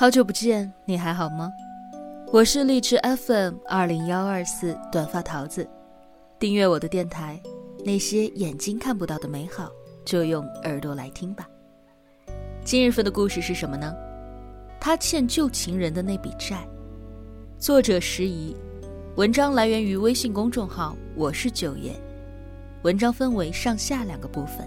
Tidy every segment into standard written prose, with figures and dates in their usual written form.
好久不见，你还好吗？我是荔枝 FM20124 短发桃子，订阅我的电台，那些眼睛看不到的美好，就用耳朵来听吧。今日份的故事是什么呢？他欠旧情人的那笔债。作者时宜，文章来源于微信公众号我是九爷，文章分为上下两个部分。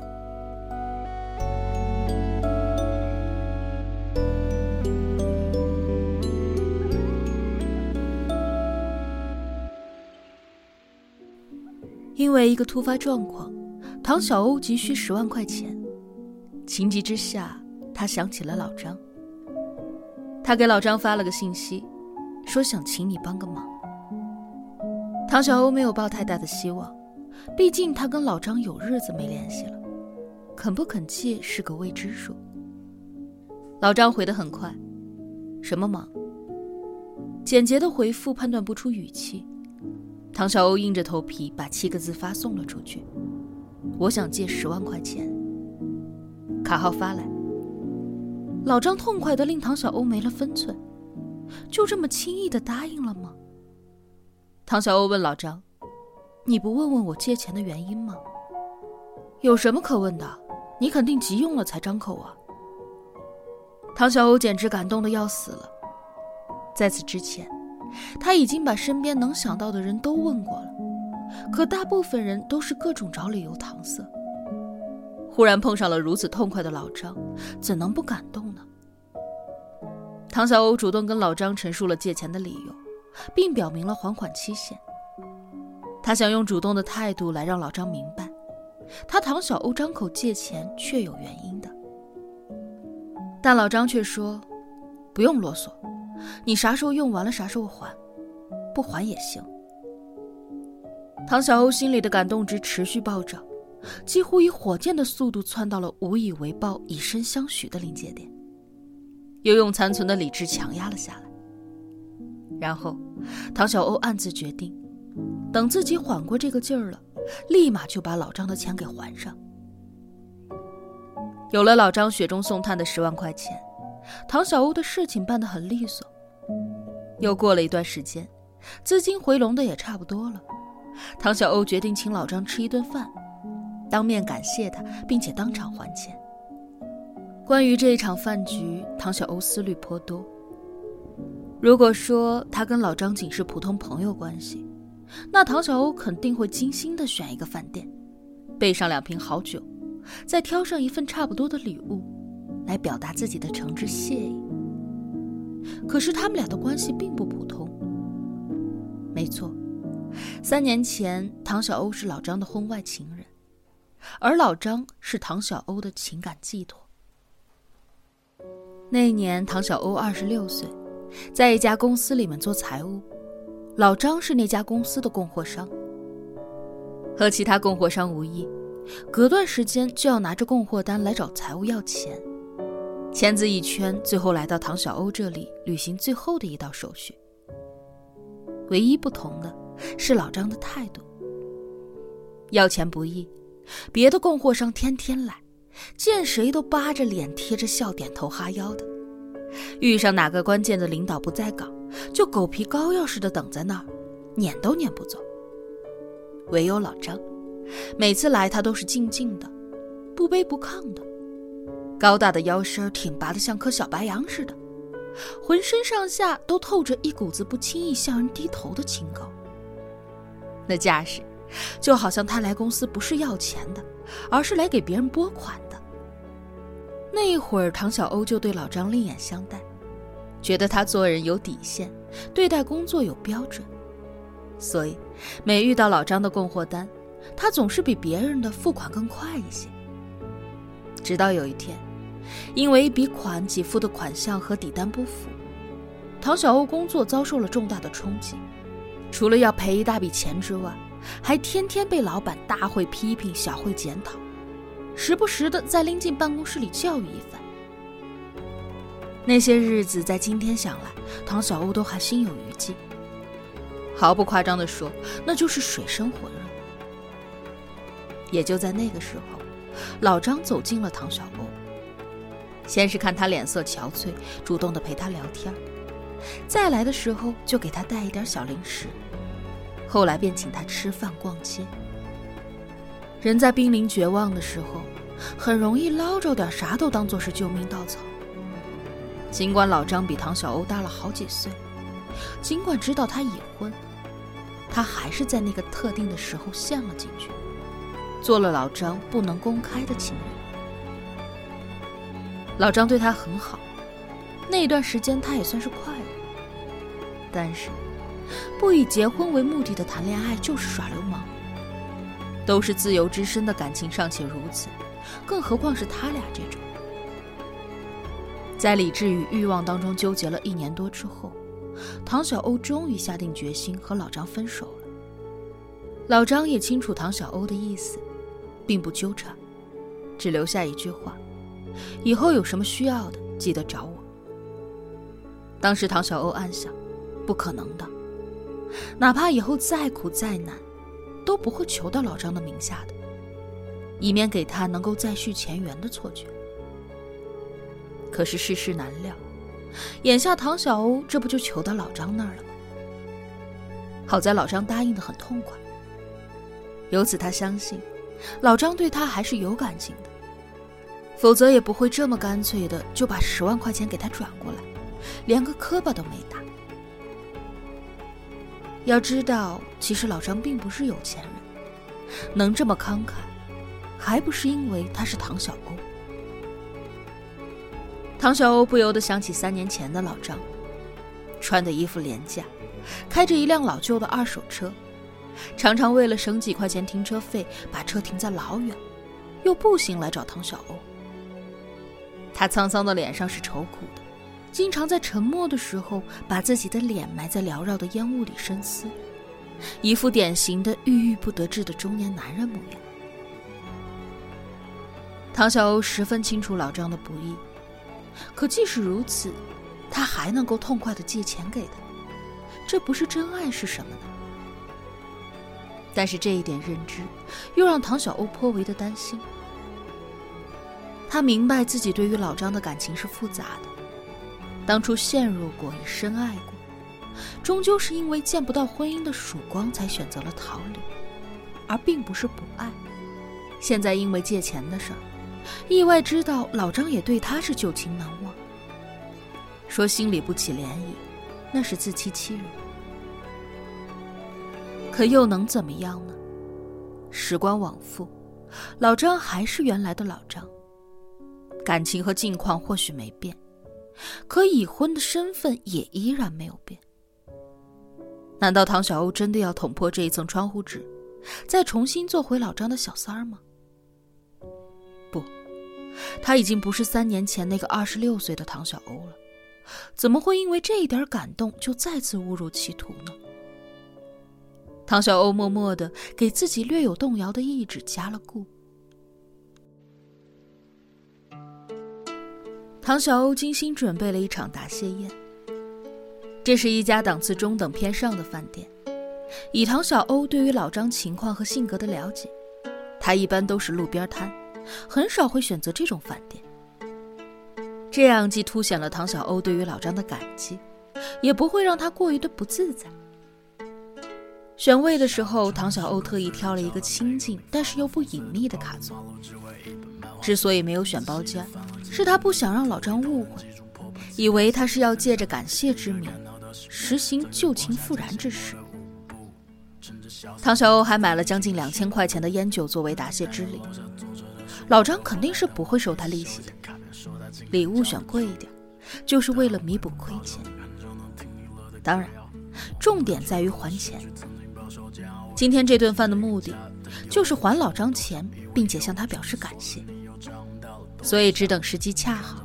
因为一个突发状况，唐小欧急需10万块钱。情急之下，他想起了老张。他给老张发了个信息，说想请你帮个忙。唐小欧没有抱太大的希望，毕竟他跟老张有日子没联系了，肯不肯借是个未知数。老张回得很快，什么忙？简洁的回复判断不出语气。唐小欧硬着头皮把7个字发送了出去，我想借10万块钱，卡号发来。老张痛快的令唐小欧没了分寸，就这么轻易的答应了吗？唐小欧问老张，你不问问我借钱的原因吗？有什么可问的，你肯定急用了才张口啊。唐小欧简直感动的要死了。在此之前，他已经把身边能想到的人都问过了，可大部分人都是各种找理由搪塞。忽然碰上了如此痛快的老张，怎能不感动呢？唐小欧主动跟老张陈述了借钱的理由，并表明了还款期限。他想用主动的态度来让老张明白，他唐小欧张口借钱确有原因的。但老张却说，不用啰嗦，你啥时候用完了啥时候还，不还也行。唐小欧心里的感动值持续暴涨，几乎以火箭的速度窜到了无以为报以身相许的临界点，又用残存的理智强压了下来。然后唐小欧暗自决定，等自己缓过这个劲儿了，立马就把老张的钱给还上。有了老张雪中送炭的10万块钱，唐小欧的事情办得很利索。又过了一段时间，资金回笼的也差不多了，唐小欧决定请老张吃一顿饭，当面感谢他，并且当场还钱。关于这一场饭局，唐小欧思虑颇多。如果说他跟老张仅是普通朋友关系，那唐小欧肯定会精心地选一个饭店，备上2瓶好酒，再挑上一份差不多的礼物，来表达自己的诚挚谢意。可是他们俩的关系并不普通。没错，3年前唐小欧是老张的婚外情人，而老张是唐小欧的情感寄托。那年唐小欧26岁，在一家公司里面做财务，老张是那家公司的供货商。和其他供货商无异，隔段时间就要拿着供货单来找财务要钱。签字一圈，最后来到唐小欧这里履行最后的一道手续。唯一不同的是老张的态度。要钱不易，别的供货商天天来，见谁都扒着脸贴着笑点头哈腰的，遇上哪个关键的领导不在岗，就狗皮膏药似的等在那儿，撵都撵不走。唯有老张，每次来他都是静静的，不卑不亢的，高大的腰身挺拔得像棵小白杨似的，浑身上下都透着一股子不轻易向人低头的清高。那架势就好像他来公司不是要钱的，而是来给别人拨款的。那一会儿唐小欧就对老张另眼相待，觉得他做人有底线，对待工作有标准，所以每遇到老张的供货单，他总是比别人的付款更快一些。直到有一天，因为一笔款给付的款项和底单不符，唐小欧工作遭受了重大的冲击，除了要赔一大笔钱之外，还天天被老板大会批评小会检讨，时不时的再拎进办公室里教育一番。那些日子在今天想来，唐小欧都还心有余悸，毫不夸张的说，那就是水深火热。也就在那个时候，老张走进了唐小欧。先是看他脸色憔悴，主动的陪他聊天，再来的时候就给他带一点小零食，后来便请他吃饭逛街。人在濒临绝望的时候，很容易捞着点啥都当作是救命稻草。尽管老张比唐小欧大了好几岁，尽管知道他已婚，他还是在那个特定的时候陷了进去，做了老张不能公开的情人。老张对他很好，那段时间他也算是快乐，但是不以结婚为目的的谈恋爱就是耍流氓。都是自由之身的感情尚且如此，更何况是他俩这种。在理智与欲望当中纠结了1年多之后，唐小欧终于下定决心和老张分手了。老张也清楚唐小欧的意思，并不纠缠，只留下一句话：以后有什么需要的记得找我。当时唐小欧暗想，不可能的，哪怕以后再苦再难都不会求到老张的名下的，以免给他能够再续前缘的错觉。可是世事难料，眼下唐小欧这不就求到老张那儿了吗？好在老张答应得很痛快，由此他相信老张对他还是有感情的，否则也不会这么干脆的就把10万块钱给他转过来，连个磕巴都没打。要知道，其实老张并不是有钱人，能这么慷慨，还不是因为他是唐小欧。唐小欧不由得想起3年前的老张，穿的衣服廉价，开着一辆老旧的2手车，常常为了省几块钱停车费，把车停在老远，又步行来找唐小欧。他沧桑的脸上是愁苦的，经常在沉默的时候把自己的脸埋在缭绕的烟雾里深思，一副典型的郁郁不得志的中年男人模样。唐小欧十分清楚老张的不易，可即使如此，他还能够痛快地借钱给他，这不是真爱是什么呢？但是这一点认知又让唐小欧颇为的担心。他明白自己对于老张的感情是复杂的，当初陷入过，也深爱过，终究是因为见不到婚姻的曙光才选择了逃离，而并不是不爱。现在因为借钱的事儿，意外知道老张也对他是旧情难忘，说心里不起涟漪，那是自欺欺人。可又能怎么样呢？时光往复，老张还是原来的老张，感情和境况或许没变，可已婚的身份也依然没有变。难道唐小欧真的要捅破这一层窗户纸，再重新做回老张的小三儿吗？不，他已经不是3年前那个26岁的唐小欧了，怎么会因为这一点感动就再次误入歧途呢？唐小欧默默地给自己略有动摇的意志加了固。唐小欧精心准备了一场答谢宴，这是一家档次中等偏上的饭店。以唐小欧对于老张情况和性格的了解，他一般都是路边摊，很少会选择这种饭店。这样既凸显了唐小欧对于老张的感激，也不会让他过于的不自在。选位的时候，唐小欧特意挑了一个清静但是又不隐秘的卡座，之所以没有选包间，是他不想让老张误会，以为他是要借着感谢之名实行旧情复燃之事。唐小欧还买了将近2000块钱的烟酒作为答谢之礼，老张肯定是不会收他利息的，礼物选贵一点就是为了弥补亏欠。当然重点在于还钱，今天这顿饭的目的就是还老张钱，并且向他表示感谢，所以只等时机恰好，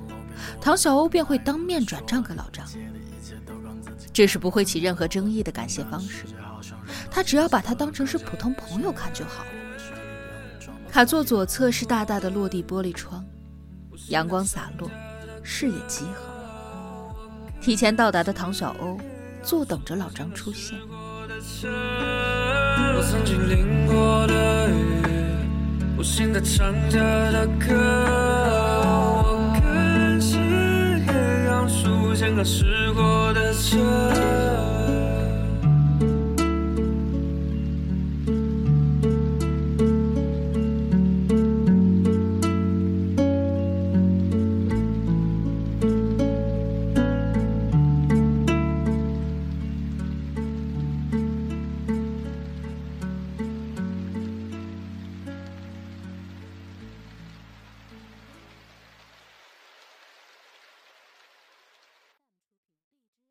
唐小欧便会当面转账给老张。这是不会起任何争议的感谢方式，他只要把它当成是普通朋友看就好了。卡座左侧是大大的落地玻璃窗，阳光洒落，视野极好。提前到达的唐小欧坐等着老张出现。我曾经淋过的雨，我现在唱着的歌，我跟个驶过的车。